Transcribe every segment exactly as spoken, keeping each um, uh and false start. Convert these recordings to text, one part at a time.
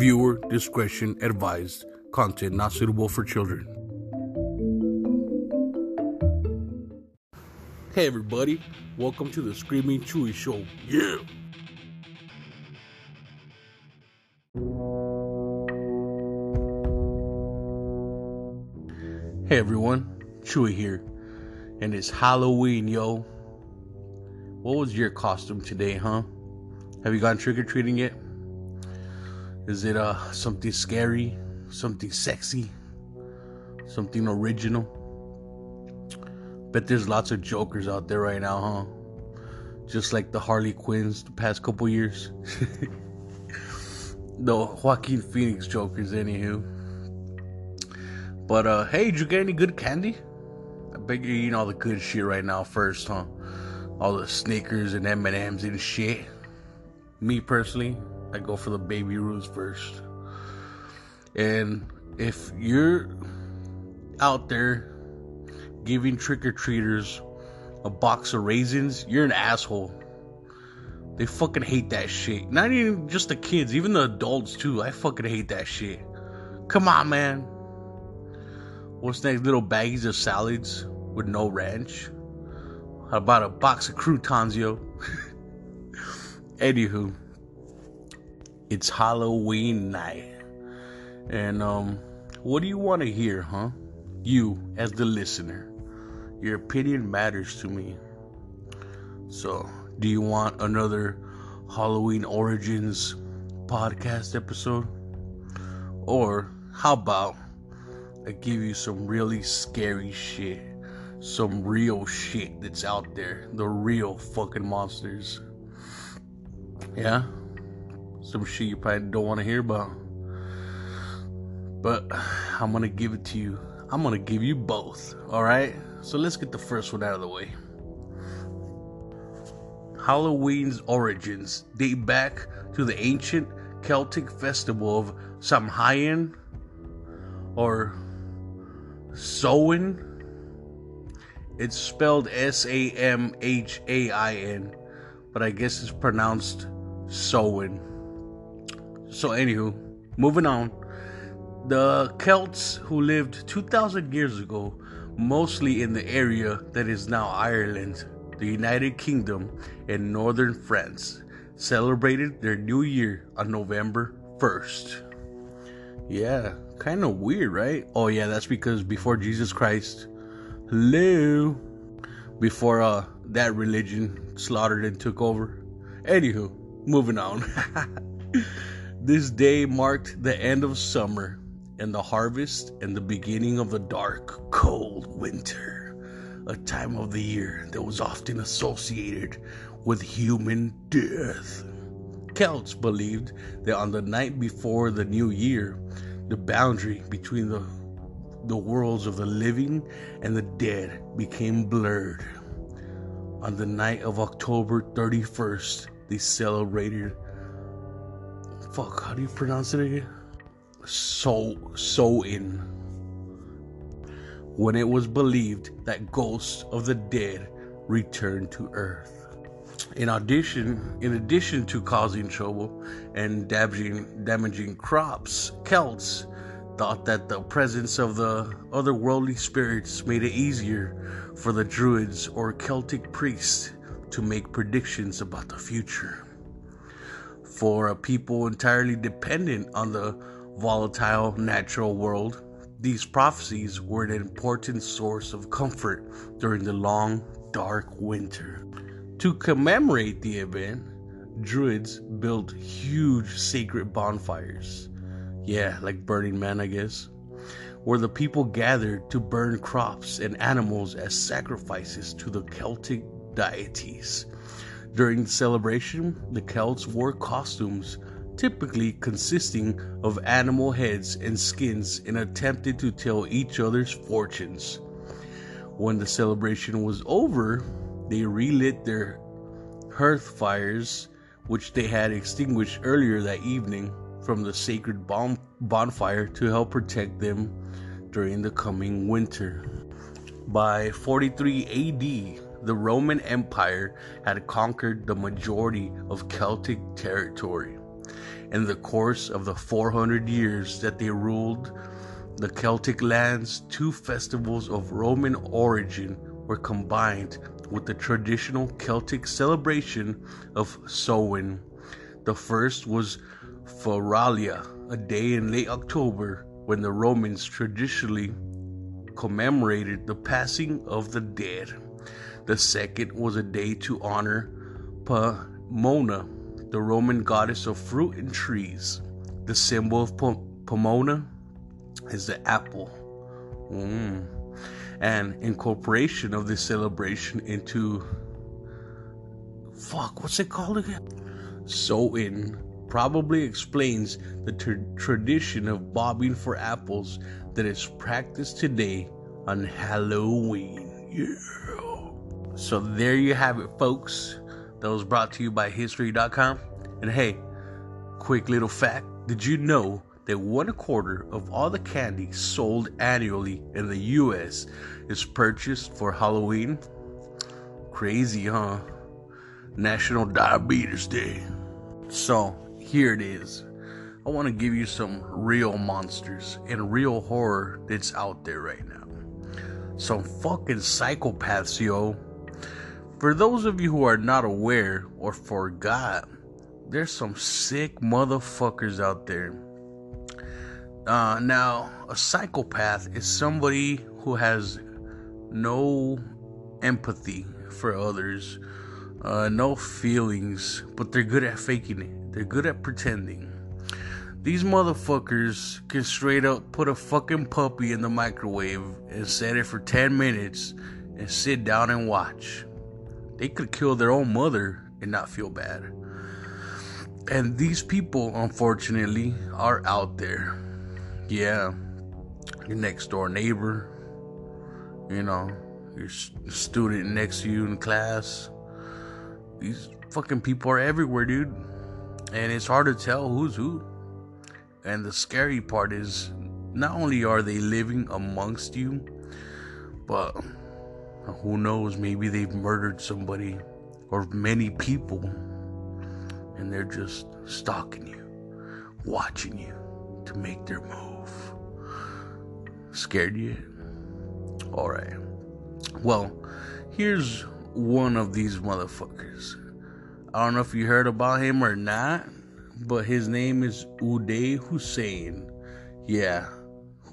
Viewer discretion advised. Content not suitable for children. Hey everybody, welcome to the Screaming Chewy Show. Yeah! Hey everyone, Chewy here, and it's Halloween, yo. What was your costume today, huh? Have you gone trick-or-treating yet? Is it uh, something scary, something sexy, something original? Bet there's lots of jokers out there right now, huh? Just like the Harley Quinns the past couple years. The Joaquin Phoenix jokers, anywho. But, uh, hey, did you get any good candy? I bet you're eating all the good shit right now first, huh? All the Snickers and M and M's and shit. Me, personally, I go for the Baby Roots first. And if you're out there giving trick-or-treaters a box of raisins, you're an asshole. They fucking hate that shit. Not even just the kids, even the adults too. I fucking hate that shit. Come on, man. What's next? Little baggies of salads with no ranch? How about a box of croutons, yo? Anywho, it's Halloween night. And um, what do you want to hear, huh? You, as the listener. Your opinion matters to me. So, do you want another Halloween Origins podcast episode? Or how about I give you some really scary shit, some real shit that's out there, the real fucking monsters? Yeah, some shit you probably don't want to hear about, but I'm gonna give it to you. I'm gonna give you both. Alright, so let's get the first one out of the way. Halloween's origins date back to the ancient Celtic festival of Samhain, or Samhain. It's spelled S A M H A I N, but I guess it's pronounced Samhain. So anywho, moving on. The Celts, who lived two thousand years ago, mostly in the area that is now Ireland, the United Kingdom, and northern France, celebrated their new year on November first. Yeah, kind of weird, right? Oh yeah, that's because before Jesus Christ, hello, before uh, that religion slaughtered and took over. Anywho, moving on. This day marked the end of summer and the harvest and the beginning of the dark, cold winter, a time of the year that was often associated with human death. Celts believed that on the night before the new year, the boundary between the, the worlds of the living and the dead became blurred. On the night of October thirty-first, they celebrated, fuck, how do you pronounce it again? So, so in. When it was believed that ghosts of the dead returned to earth. In addition, in addition to causing trouble and damaging, damaging crops, Celts thought that the presence of the otherworldly spirits made it easier for the Druids or Celtic priests to make predictions about the future. For a people entirely dependent on the volatile natural world, these prophecies were an important source of comfort during the long, dark winter. To commemorate the event, Druids built huge sacred bonfires, yeah, like Burning Man, I guess, where the people gathered to burn crops and animals as sacrifices to the Celtic deities. During the celebration, the Celts wore costumes, typically consisting of animal heads and skins, and attempted to tell each other's fortunes. When the celebration was over, they relit their hearth fires, which they had extinguished earlier that evening, from the sacred bon- bonfire to help protect them during the coming winter. By forty-three A D, the Roman Empire had conquered the majority of Celtic territory, in the course of the four hundred years that they ruled the Celtic lands, two festivals of Roman origin were combined with the traditional Celtic celebration of Samhain. The first was Feralia, a day in late October when the Romans traditionally commemorated the passing of the dead. The second was a day to honor Pomona, the Roman goddess of fruit and trees. The symbol of Pomona is the apple. Mm. And incorporation of this celebration into fuck, what's it called again? Samhain probably explains the ter- tradition of bobbing for apples that is practiced today on Halloween. Yeah. So there you have it, folks. That was brought to you by History dot com. And hey, quick little fact. Did you know that one quarter of all the candy sold annually in the U S is purchased for Halloween? Crazy, huh? National Diabetes Day. So, here it is. I want to give you some real monsters and real horror that's out there right now. Some fucking psychopaths, yo. For those of you who are not aware or forgot, there's some sick motherfuckers out there. Uh, now, a psychopath is somebody who has no empathy for others, uh, no feelings, but they're good at faking it. They're good at pretending. These motherfuckers can straight up put a fucking puppy in the microwave and set it for ten minutes and sit down and watch. They could kill their own mother and not feel bad. And these people, unfortunately, are out there. Yeah, your next door neighbor, you know, your student next to you in class. These fucking people are everywhere, dude. And it's hard to tell who's who. And the scary part is, not only are they living amongst you, but who knows, maybe they've murdered somebody or many people and they're just stalking you, watching you to make their move. Scared you? Alright. Well, here's one of these motherfuckers. I don't know if you heard about him or not, but his name is Uday Hussein. Yeah,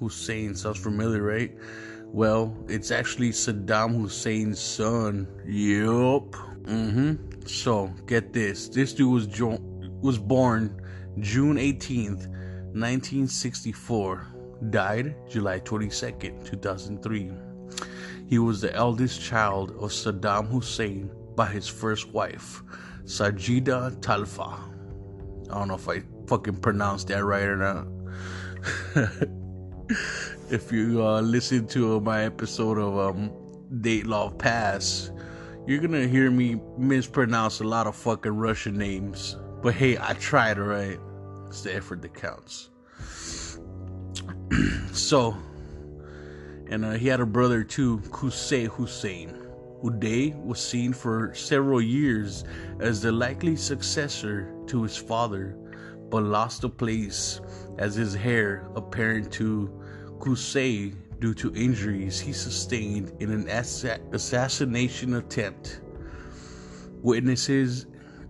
Hussein sounds familiar, right? Well, it's actually Saddam Hussein's son. Yup. Mm-hmm. So, get this. This dude was jo- was born June eighteenth, nineteen sixty-four. Died July twenty-second, two thousand three. He was the eldest child of Saddam Hussein by his first wife, Sajida Talfa. I don't know if I fucking pronounced that right or not. If you uh, listen to my episode of um, Date Law Pass, you're going to hear me mispronounce a lot of fucking Russian names. But hey, I tried, alright? It's the effort that counts. So, and uh, he had a brother too, Qusay Hussein. Uday was seen for several years as the likely successor to his father, but lost the place as his heir apparent to Qusay due to injuries he sustained in an assa- assassination attempt. Witnesses'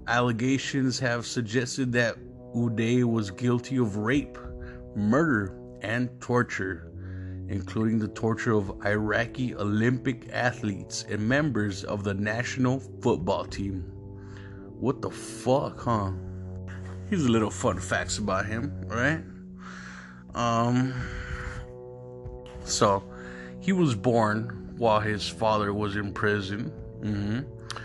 allegations have suggested that Uday was guilty of rape, murder, and torture, including the torture of Iraqi Olympic athletes and members of the national football team. What the fuck, huh? Here's a little fun facts about him, right? Um... So, he was born while his father was in prison. Mm-hmm.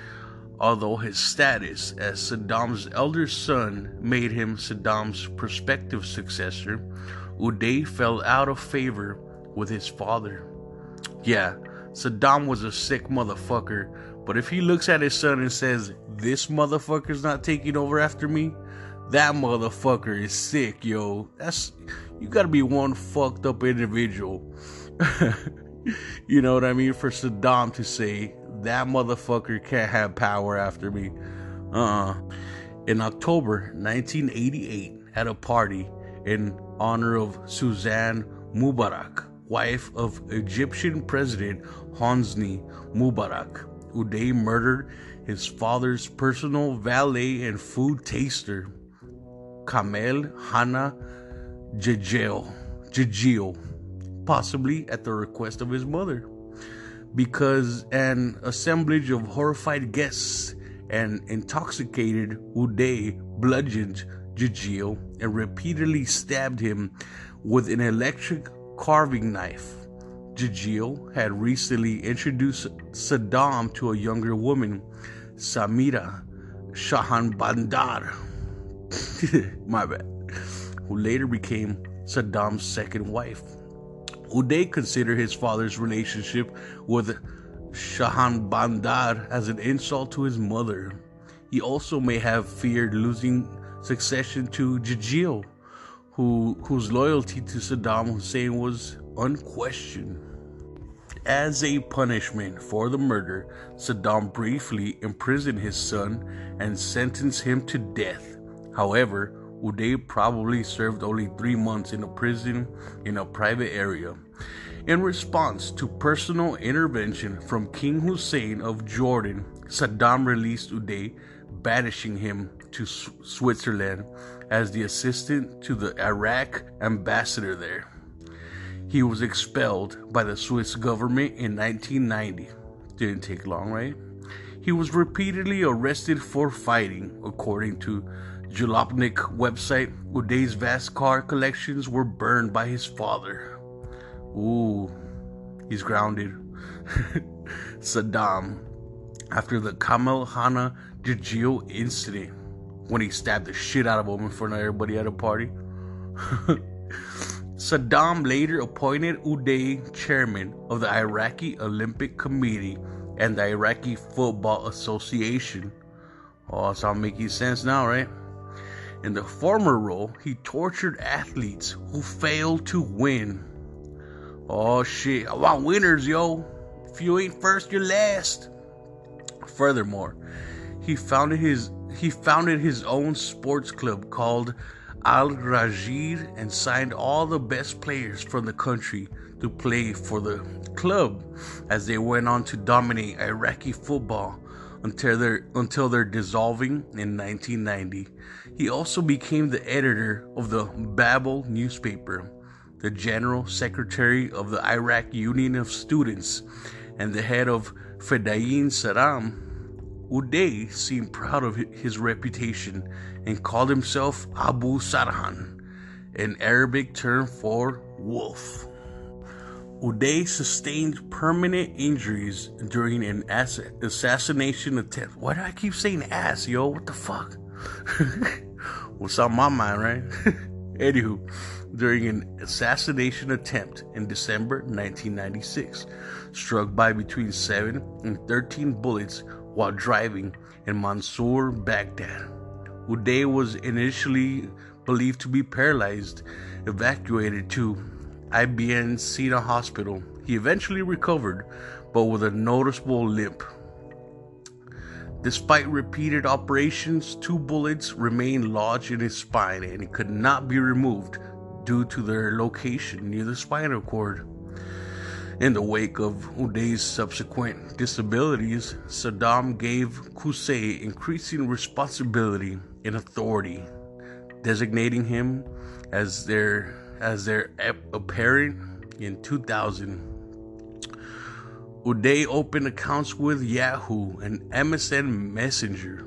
Although his status as Saddam's elder son made him Saddam's prospective successor, Uday fell out of favor with his father. Yeah, Saddam was a sick motherfucker, but if he looks at his son and says, "This motherfucker's not taking over after me," that motherfucker is sick, yo. That's, you gotta be one fucked up individual. You know what I mean? For Saddam to say, that motherfucker can't have power after me. Uh-uh. In October nineteen eighty-eight, at a party in honor of Suzanne Mubarak, wife of Egyptian President Hosni Mubarak. Uday murdered his father's personal valet and food taster, Kamel Hana Gegeo, Gegeo, possibly at the request of his mother, because an assemblage of horrified guests and intoxicated Uday bludgeoned Gegeo and repeatedly stabbed him with an electric carving knife. Gegeo had recently introduced Saddam to a younger woman, Samira Shahanbandar, my bad, who later became Saddam's second wife. Uday considered his father's relationship with Shahanbandar as an insult to his mother. He also may have feared losing succession to Gegeo, who whose loyalty to Saddam Hussein was unquestioned. As a punishment for the murder, Saddam briefly imprisoned his son and sentenced him to death. However, Uday probably served only three months in a prison in a private area. In response to personal intervention from King Hussein of Jordan, Saddam released Uday, banishing him to S- Switzerland as the assistant to the Iraq ambassador there. He was expelled by the Swiss government in nineteen ninety. Didn't take long, right? He was repeatedly arrested for fighting. According to Jalopnik website, Uday's vast car collections were burned by his father. Ooh, he's grounded. Saddam, after the Kamel Hana Gegeo incident, when he stabbed the shit out of him in front of everybody at a party. Saddam later appointed Uday chairman of the Iraqi Olympic Committee and the Iraqi Football Association. Oh, it's all making sense now, right? In the former role, he tortured athletes who failed to win. Oh, shit. I want winners, yo. If you ain't first, you're last. Furthermore, he founded his he founded his own sports club called Al-Rajir and signed all the best players from the country to play for the club as they went on to dominate Iraqi football until their until their dissolving in nineteen ninety. He also became the editor of the Babel newspaper, the general secretary of the Iraq Union of Students, and the head of Fedayeen Saddam. Uday seemed proud of his reputation and called himself Abu Sarhan, an Arabic term for wolf. Uday sustained permanent injuries during an ass- assassination attempt. Why do I keep saying ass, yo? What the fuck? What's on my mind, right? Anywho, during an assassination attempt in December nineteen ninety-six, struck by between seven and thirteen bullets while driving in Mansoor, Baghdad. Uday was initially believed to be paralyzed, evacuated to Ibn Sina Hospital. He eventually recovered, but with a noticeable limp. Despite repeated operations, two bullets remained lodged in his spine and it could not be removed due to their location near the spinal cord. In the wake of Uday's subsequent disabilities, Saddam gave Qusay increasing responsibility and authority, designating him as their as their apparent in two thousand. Uday opened accounts with Yahoo and M S N Messenger,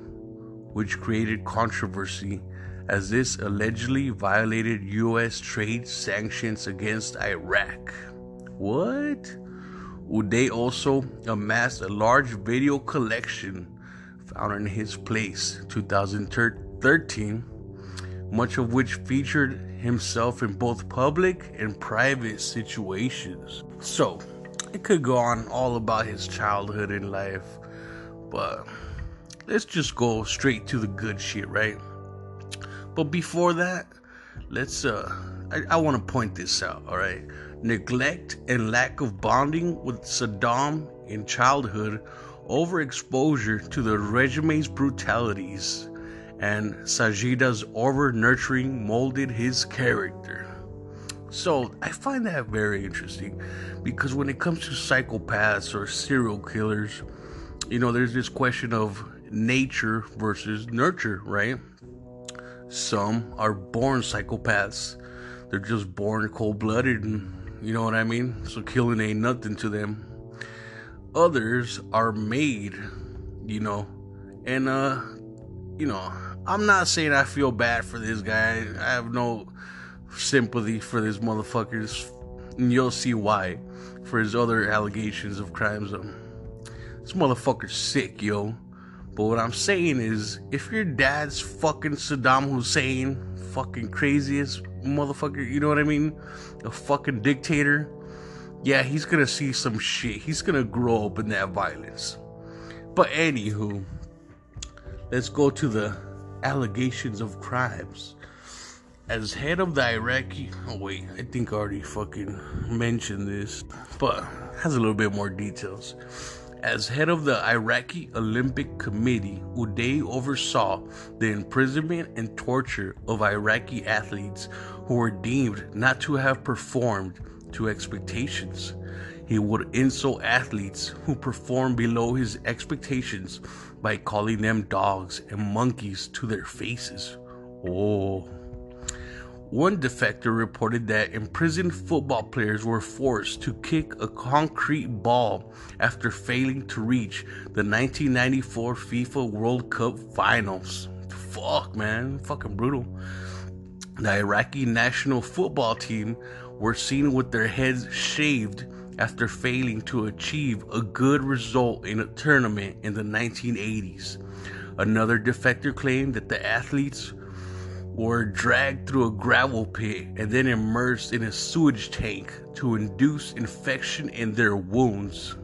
which created controversy as this allegedly violated U S trade sanctions against Iraq. What? Uday also amassed a large video collection found in his place, two thousand thirteen, much of which featured himself in both public and private situations. So, it could go on all about his childhood and life, but let's just go straight to the good shit, right? But before that, let's, uh, I, I want to point this out, alright? Neglect and lack of bonding with Saddam in childhood, overexposure to the regime's brutalities, and Sajida's over-nurturing molded his character. So I find that very interesting, because when it comes to psychopaths or serial killers, you know, there's this question of nature versus nurture, right? Some are born psychopaths. They're just born cold-blooded, and you know what I mean? So killing ain't nothing to them. Others are made, you know, and, uh, you know, I'm not saying I feel bad for this guy. I have no sympathy for this motherfucker's, and you'll see why, for his other allegations of crimes. This motherfucker's sick, yo. But what I'm saying is, if your dad's fucking Saddam Hussein, fucking craziest motherfucker, you know what I mean, a fucking dictator, yeah, he's gonna see some shit. He's gonna grow up in that violence. But anywho, let's go to the allegations of crimes. As head of the Iraqi... Oh, wait, I think I already fucking mentioned this, but has a little bit more details. As head of the Iraqi Olympic Committee, Uday oversaw the imprisonment and torture of Iraqi athletes who were deemed not to have performed to expectations. He would insult athletes who performed below his expectations by calling them dogs and monkeys to their faces. Oh... One defector reported that imprisoned football players were forced to kick a concrete ball after failing to reach the nineteen ninety-four FIFA World Cup finals. Fuck, man. Fucking brutal. The Iraqi national football team were seen with their heads shaved after failing to achieve a good result in a tournament in the nineteen eighties. Another defector claimed that the athletes were dragged through a gravel pit and then immersed in a sewage tank to induce infection in their wounds.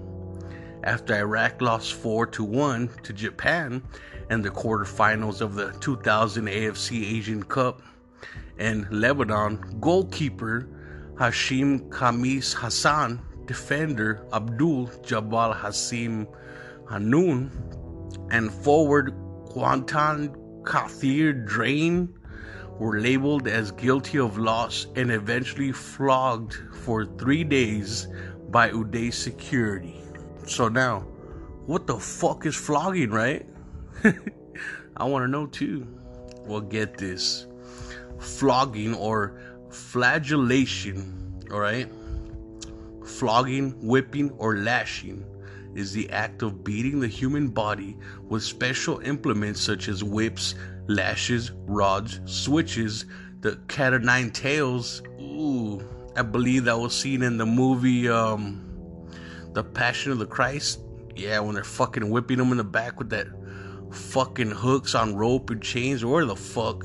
After Iraq lost four to one to Japan in the quarterfinals of the two thousand A F C Asian Cup in Lebanon, goalkeeper Hashim Khamis Hassan, defender Abdul Jabal Hasim Hanoun, and forward Quantan Kathir Drain were labeled as guilty of loss and eventually flogged for three days by Uday's security. So now, what the fuck is flogging, right? I want to know too. Well, get this. Flogging or flagellation, alright? Flogging, whipping, or lashing is the act of beating the human body with special implements such as whips, lashes, rods, switches, the cat o' nine tails. Ooh, I believe that was seen in the movie, um, The Passion of the Christ. Yeah, when they're fucking whipping them in the back with that fucking hooks on rope and chains, or the fuck.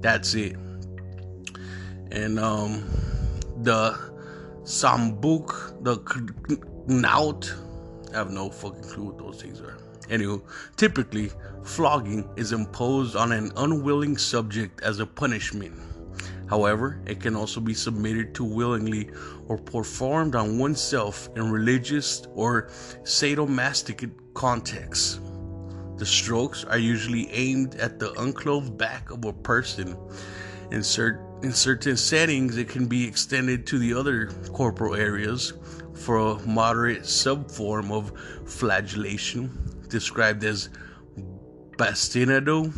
That's it. And, um, the Sambuk, the Knout. I have no fucking clue what those things are. Anywho, typically, flogging is imposed on an unwilling subject as a punishment. However, it can also be submitted to willingly or performed on oneself in religious or sadomasochistic contexts. The strokes are usually aimed at the unclothed back of a person. In, cert- in certain settings, it can be extended to the other corporal areas for a moderate subform of flagellation, described as bastinado.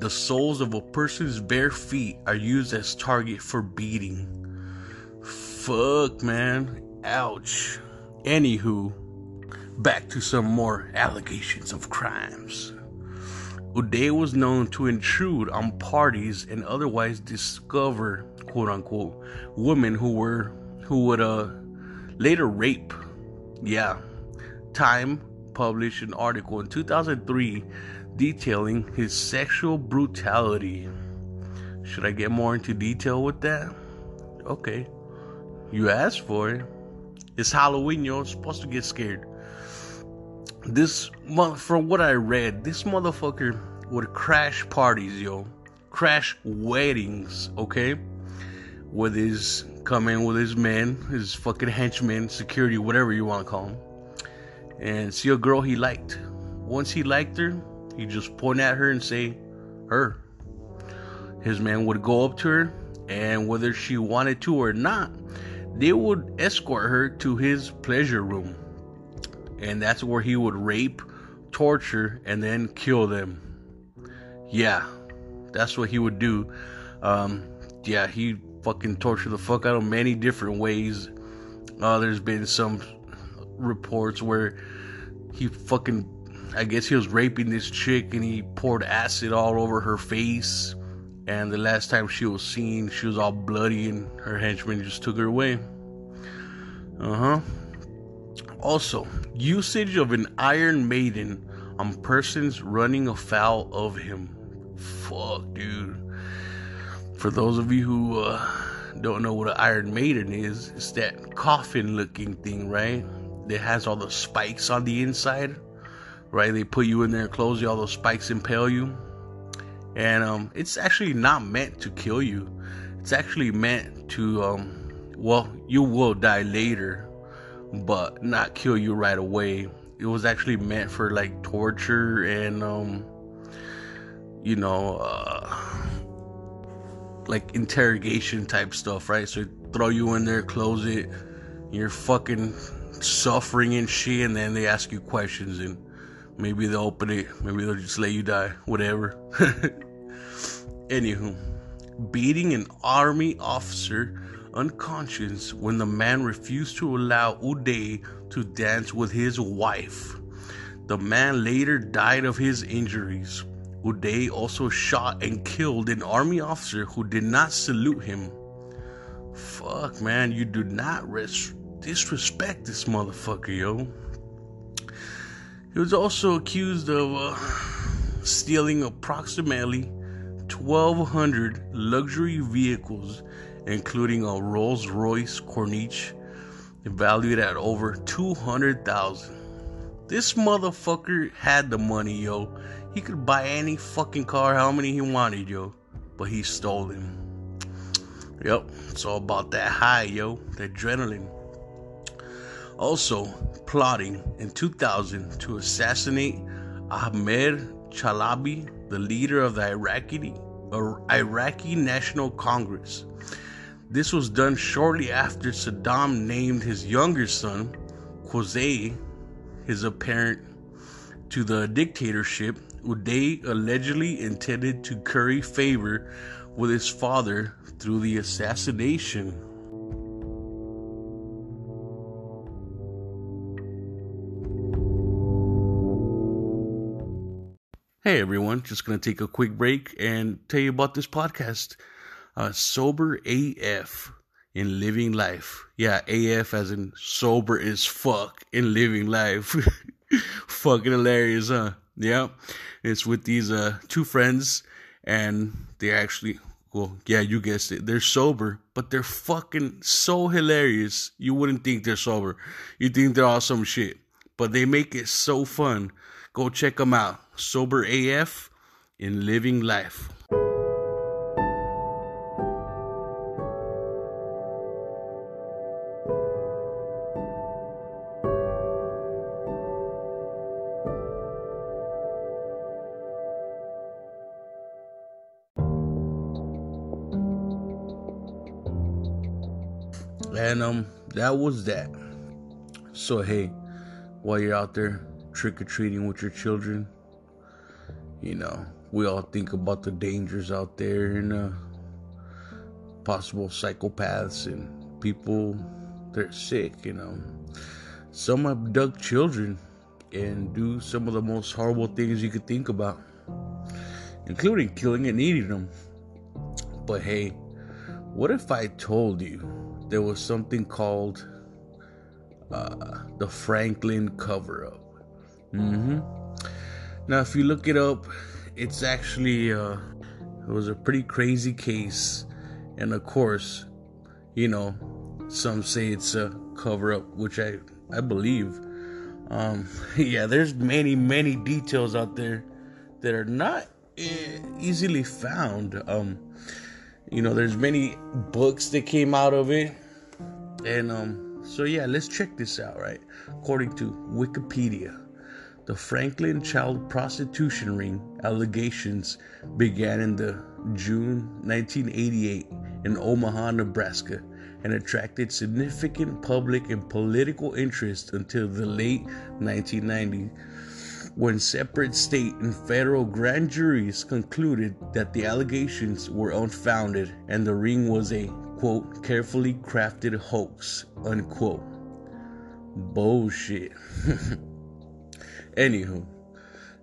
The soles of a person's bare feet are used as target for beating. Fuck, man. Ouch. Anywho, back to some more allegations of crimes. Uday was known to intrude on parties and otherwise discover, quote unquote, women who were who would uh later rape. Yeah. Time published an article in two thousand three detailing his sexual brutality. Should I get more into detail with that? Okay. You asked for it. It's Halloween, yo. It's supposed to get scared. This, from what I read, this motherfucker would crash parties, yo. Crash weddings, okay? With his, come in with his men, his fucking henchmen, security, whatever you want to call him. And see a girl he liked. Once he liked her, he'd just point at her and say, her. His man would go up to her, and whether she wanted to or not, they would escort her to his pleasure room. And that's where he would rape, torture, and then kill them. Yeah, that's what he would do. Um, yeah, he fucking tortured the fuck out of many different ways. Uh, there's been some reports where he fucking, I guess he was raping this chick and he poured acid all over her face. And the last time she was seen, she was all bloody and her henchmen just took her away. Uh-huh. Also, usage of an Iron Maiden on persons running afoul of him. Fuck, dude. For those of you who uh, don't know what an Iron Maiden is, it's that coffin-looking thing, right? That has all the spikes on the inside, right? They put you in there and close you, all those spikes impale you. And um, it's actually not meant to kill you. It's actually meant to, um, well, you will die later, but not kill you right away. It was actually meant for like torture and, um, you know, uh, like interrogation type stuff, right? So throw you in there, close it, you're fucking suffering and shit, and then they ask you questions and maybe they'll open it. Maybe they'll just let you die. Whatever. Anywho. Beating an army officer unconscious when the man refused to allow Uday to dance with his wife. The man later died of his injuries. Uday also shot and killed an army officer who did not salute him. Fuck, man. You do not res- disrespect this motherfucker, yo. He was also accused of uh, stealing approximately twelve hundred luxury vehicles, including a Rolls-Royce Corniche valued at over two hundred thousand dollars. This motherfucker had the money, yo. He could buy any fucking car, how many he wanted, yo. But he stole them. Yep, it's all about that high, yo. The adrenaline. Also, plotting in two thousand to assassinate Ahmed Chalabi, the leader of the Iraqi, or Iraqi National Congress. This was done shortly after Saddam named his younger son, Qusay, his apparent to the dictatorship. Uday allegedly intended to curry favor with his father through the assassination. Hey everyone, just going to take a quick break and tell you about this podcast, uh, Sober A F in Living Life. Yeah, A F as in sober as fuck in living life. Fucking hilarious, huh? Yeah, it's with these uh, two friends and they actually, well, yeah, you guessed it. They're sober, but they're fucking so hilarious. You wouldn't think they're sober. You think they're all some shit, but they make it so fun. Go check them out. Sober A F in Living Life. And um, that was that. So hey, while you're out there trick-or-treating with your children, you know, we all think about the dangers out there and uh, possible psychopaths and people that are sick, you know. Some abduct children and do some of the most horrible things you could think about, including killing and eating them. But hey, what if I told you there was something called uh, the Franklin cover-up? Mm-hmm. Now, if you look it up, it's actually, uh, it was a pretty crazy case. And of course, you know, some say it's a cover-up, which I, I believe. Um, yeah, there's many, many details out there that are not e- easily found. Um, you know, there's many books that came out of it. And um, so, yeah, let's check this out, right? According to Wikipedia, The Franklin child prostitution ring allegations began in the June nineteen eighty-eight in Omaha, Nebraska, and attracted significant public and political interest until the late nineteen nineties, when separate state and federal grand juries concluded that the allegations were unfounded and the ring was a, quote, carefully crafted hoax, unquote. Bullshit. Anywho,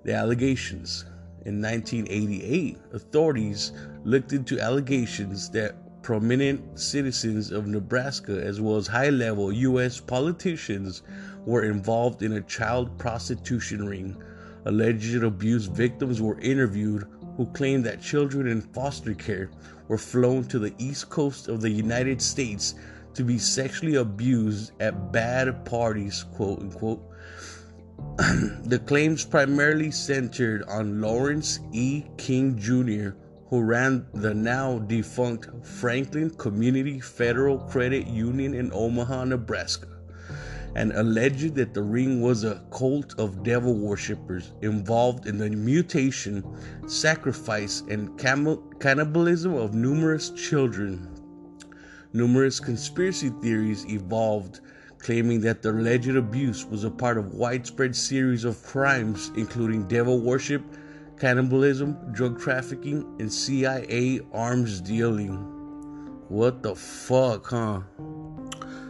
the allegations. In nineteen eighty-eight, authorities looked into allegations that prominent citizens of Nebraska, as well as high-level U S politicians, were involved in a child prostitution ring. Alleged abuse victims were interviewed who claimed that children in foster care were flown to the east coast of the United States to be sexually abused at bad parties, quote-unquote. The claims primarily centered on Lawrence E. King Junior, who ran the now-defunct Franklin Community Federal Credit Union in Omaha, Nebraska, and alleged that the ring was a cult of devil worshippers involved in the mutation, sacrifice, and cannibalism of numerous children. Numerous conspiracy theories evolved, claiming that the alleged abuse was a part of widespread series of crimes, including devil worship, cannibalism, drug trafficking, and C I A arms dealing. What the fuck, huh?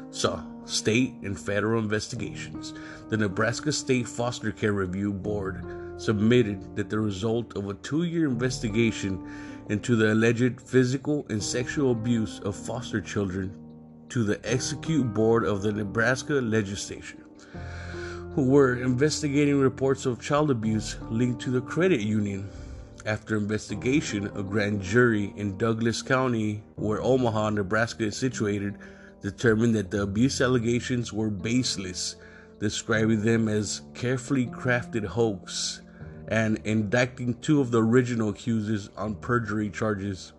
So, state and federal investigations. The Nebraska State Foster Care Review Board submitted that the result of a two-year investigation into the alleged physical and sexual abuse of foster children to the Executive Board of the Nebraska Legislature, who were investigating reports of child abuse linked to the credit union. After investigation, a grand jury in Douglas County, where Omaha, Nebraska is situated, determined that the abuse allegations were baseless, describing them as carefully crafted hoax and indicting two of the original accusers on perjury charges.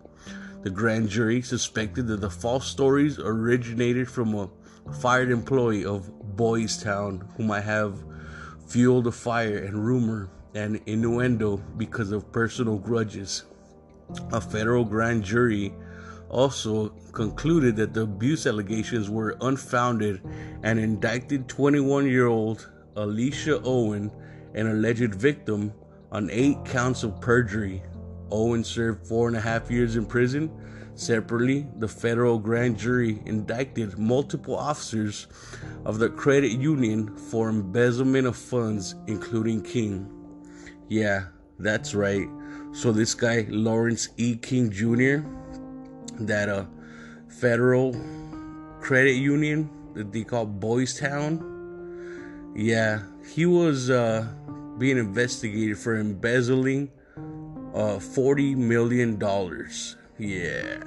The grand jury suspected that the false stories originated from a fired employee of Boys Town who might have fueled the fire and rumor and innuendo because of personal grudges. A federal grand jury also concluded that the abuse allegations were unfounded and indicted twenty-one-year-old Alicia Owen, an alleged victim, on eight counts of perjury. Owen served four and a half years in prison. Separately, the federal grand jury indicted multiple officers of the credit union for embezzlement of funds, including King. Yeah, that's right. So this guy, Lawrence E. King Junior, that uh, federal credit union that they call Boys Town, yeah, he was uh, being investigated for embezzling Uh, forty million dollars. Yeah.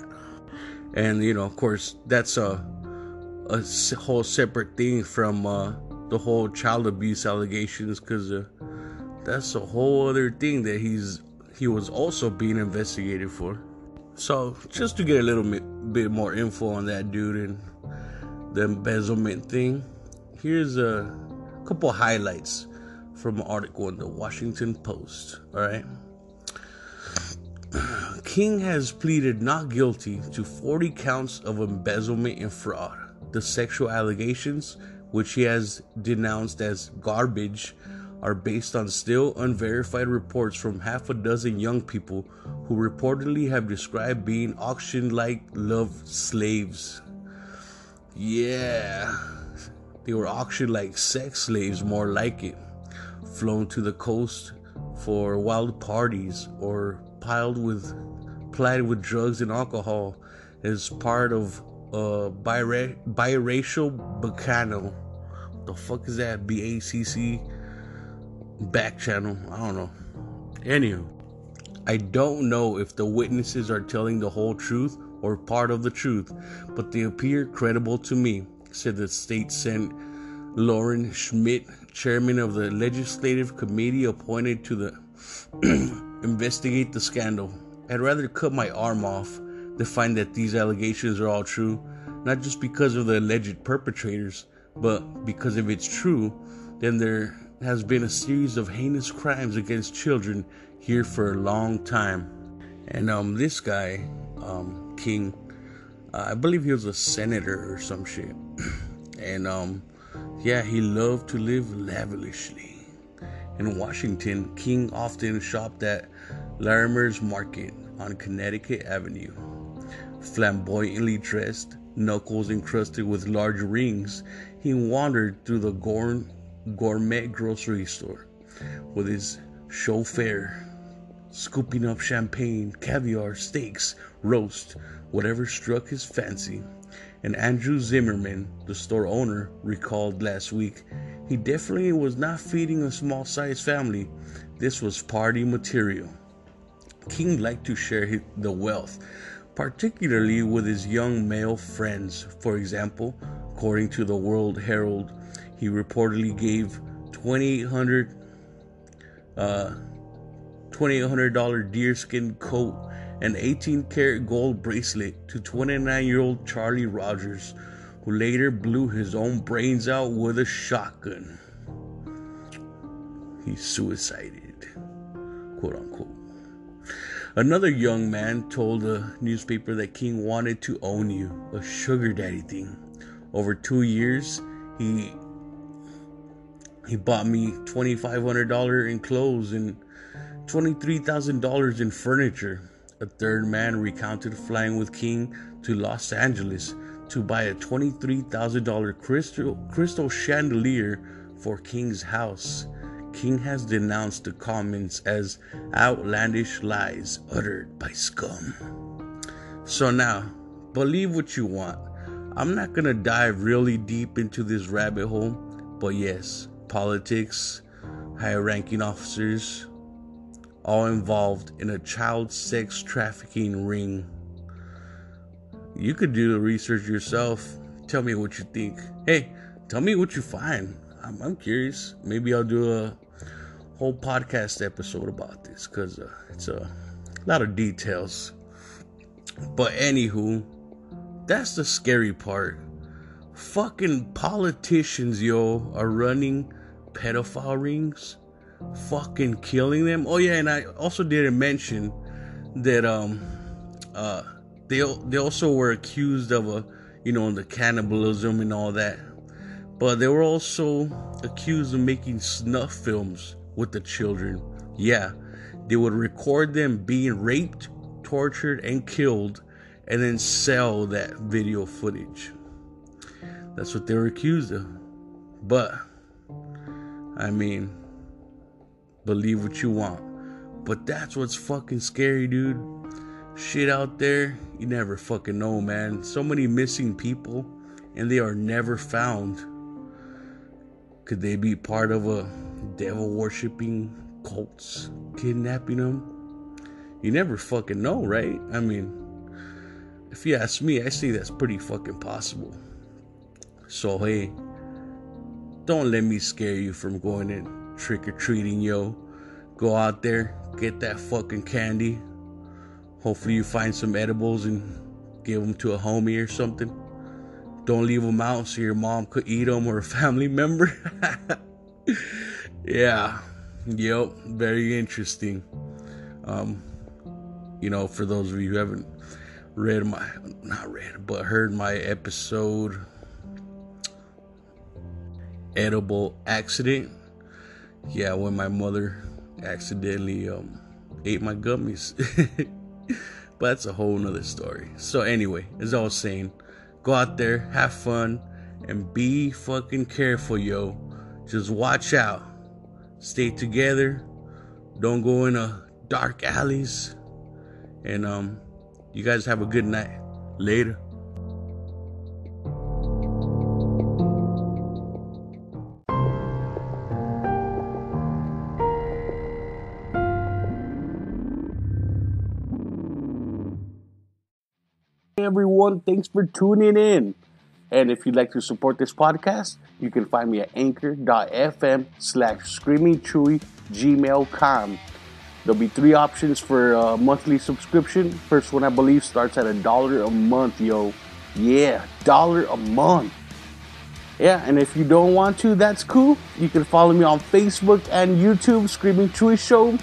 And, you know, of course, that's a, a whole separate thing from uh, the whole child abuse allegations, because uh, that's a whole other thing that he's he was also being investigated for. So, just to get a little bit, bit more info on that dude and the embezzlement thing, here's a couple highlights from an article in the Washington Post, all right? King has pleaded not guilty to forty counts of embezzlement and fraud. The sexual allegations, which he has denounced as garbage, are based on still unverified reports from half a dozen young people who reportedly have described being auction-like love slaves. Yeah, they were auction-like sex slaves, more like it, flown to the coast for wild parties or piled with plied with drugs and alcohol as part of uh, bira- biracial bacchanal. The fuck is that? B A C C back channel? I don't know. Anywho, I don't know if the witnesses are telling the whole truth or part of the truth, but they appear credible to me, said the state Senate Lauren Schmidt, chairman of the legislative committee appointed to the investigate the scandal. I'd rather cut my arm off than find that these allegations are all true, not just because of the alleged perpetrators, but because if it's true, then there has been a series of heinous crimes against children here for a long time. And um, this guy, um, King, uh, I believe he was a senator or some shit. And um, yeah, he loved to live lavishly. In Washington, King often shopped at Larimer's Market on Connecticut Avenue. Flamboyantly dressed, knuckles encrusted with large rings, he wandered through the gourmet gourmet grocery store with his chauffeur, scooping up champagne, caviar, steaks, roast, whatever struck his fancy. And Andrew Zimmerman, the store owner, recalled last week, he definitely was not feeding a small-sized family. This was party material. King liked to share his, the wealth, particularly with his young male friends. For example, according to the World Herald, he reportedly gave two thousand eight hundred dollars deerskin coat and eighteen karat gold bracelet to twenty-nine-year-old Charlie Rogers, who later blew his own brains out with a shotgun. He suicided, quote unquote. Another young man told the newspaper that King wanted to own you, a sugar daddy thing. Over two years, he he bought me twenty-five hundred dollars in clothes and twenty-three thousand dollars in furniture. A third man recounted flying with King to Los Angeles to buy a twenty-three thousand dollars crystal, crystal chandelier for King's house. King has denounced the comments as outlandish lies uttered by scum. So now, believe what you want. I'm not going to dive really deep into this rabbit hole, but yes, politics, high-ranking officers, all involved in a child sex trafficking ring. You could do the research yourself. Tell me what you think. Hey, tell me what you find. I'm, I'm curious. Maybe I'll do a whole podcast episode about this because uh, it's a lot of details. But anywho, that's the scary part. Fucking politicians, yo, are running pedophile rings, fucking killing them. Oh yeah, and I also didn't mention that um uh. They they also were accused of a, you know, the cannibalism and all that, but they were also accused of making snuff films with the children. Yeah, they would record them being raped, tortured, and killed, and then sell that video footage. That's what they were accused of. But I mean, believe what you want, but that's what's fucking scary, dude. Shit out there, you never fucking know, man. So many missing people, and they are never found. Could they be part of a devil worshipping cults kidnapping them? You never fucking know, right? I mean, if you ask me, I say that's pretty fucking possible. So hey, don't let me scare you from going and trick or treating, yo. Go out there, get that fucking candy. Hopefully you find some edibles and give them to a homie or something. Don't leave them out so your mom could eat them or a family member. Yeah. Yep. Very interesting. Um, you know, for those of you who haven't read my, not read, but heard my episode, Edible Accident. Yeah, when my mother accidentally um, ate my gummies. But that's a whole nother story. So anyway, as I was saying, go out there, have fun, and be fucking careful, yo. Just watch out. Stay together. Don't go in a dark alleys. And um, you guys have a good night. Later. Everyone, thanks for tuning in. And if you'd like to support this podcast, you can find me at anchor.fm slash screamingchewy gmail dot com. There'll be three options for a monthly subscription. First one, I believe, starts at a dollar a month, yo. Yeah, dollar a month. Yeah, and if you don't want to, that's cool. You can follow me on Facebook and YouTube, Screaming Chewy Show,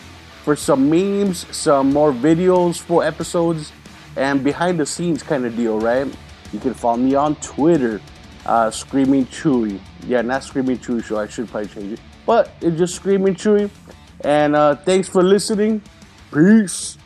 for some memes, some more videos, full episodes, and behind the scenes kind of deal, right? You can follow me on Twitter, uh, Screaming Chewy. Yeah, not Screaming Chewy Show. I should probably change it. But it's just Screaming Chewy. And uh, thanks for listening. Peace.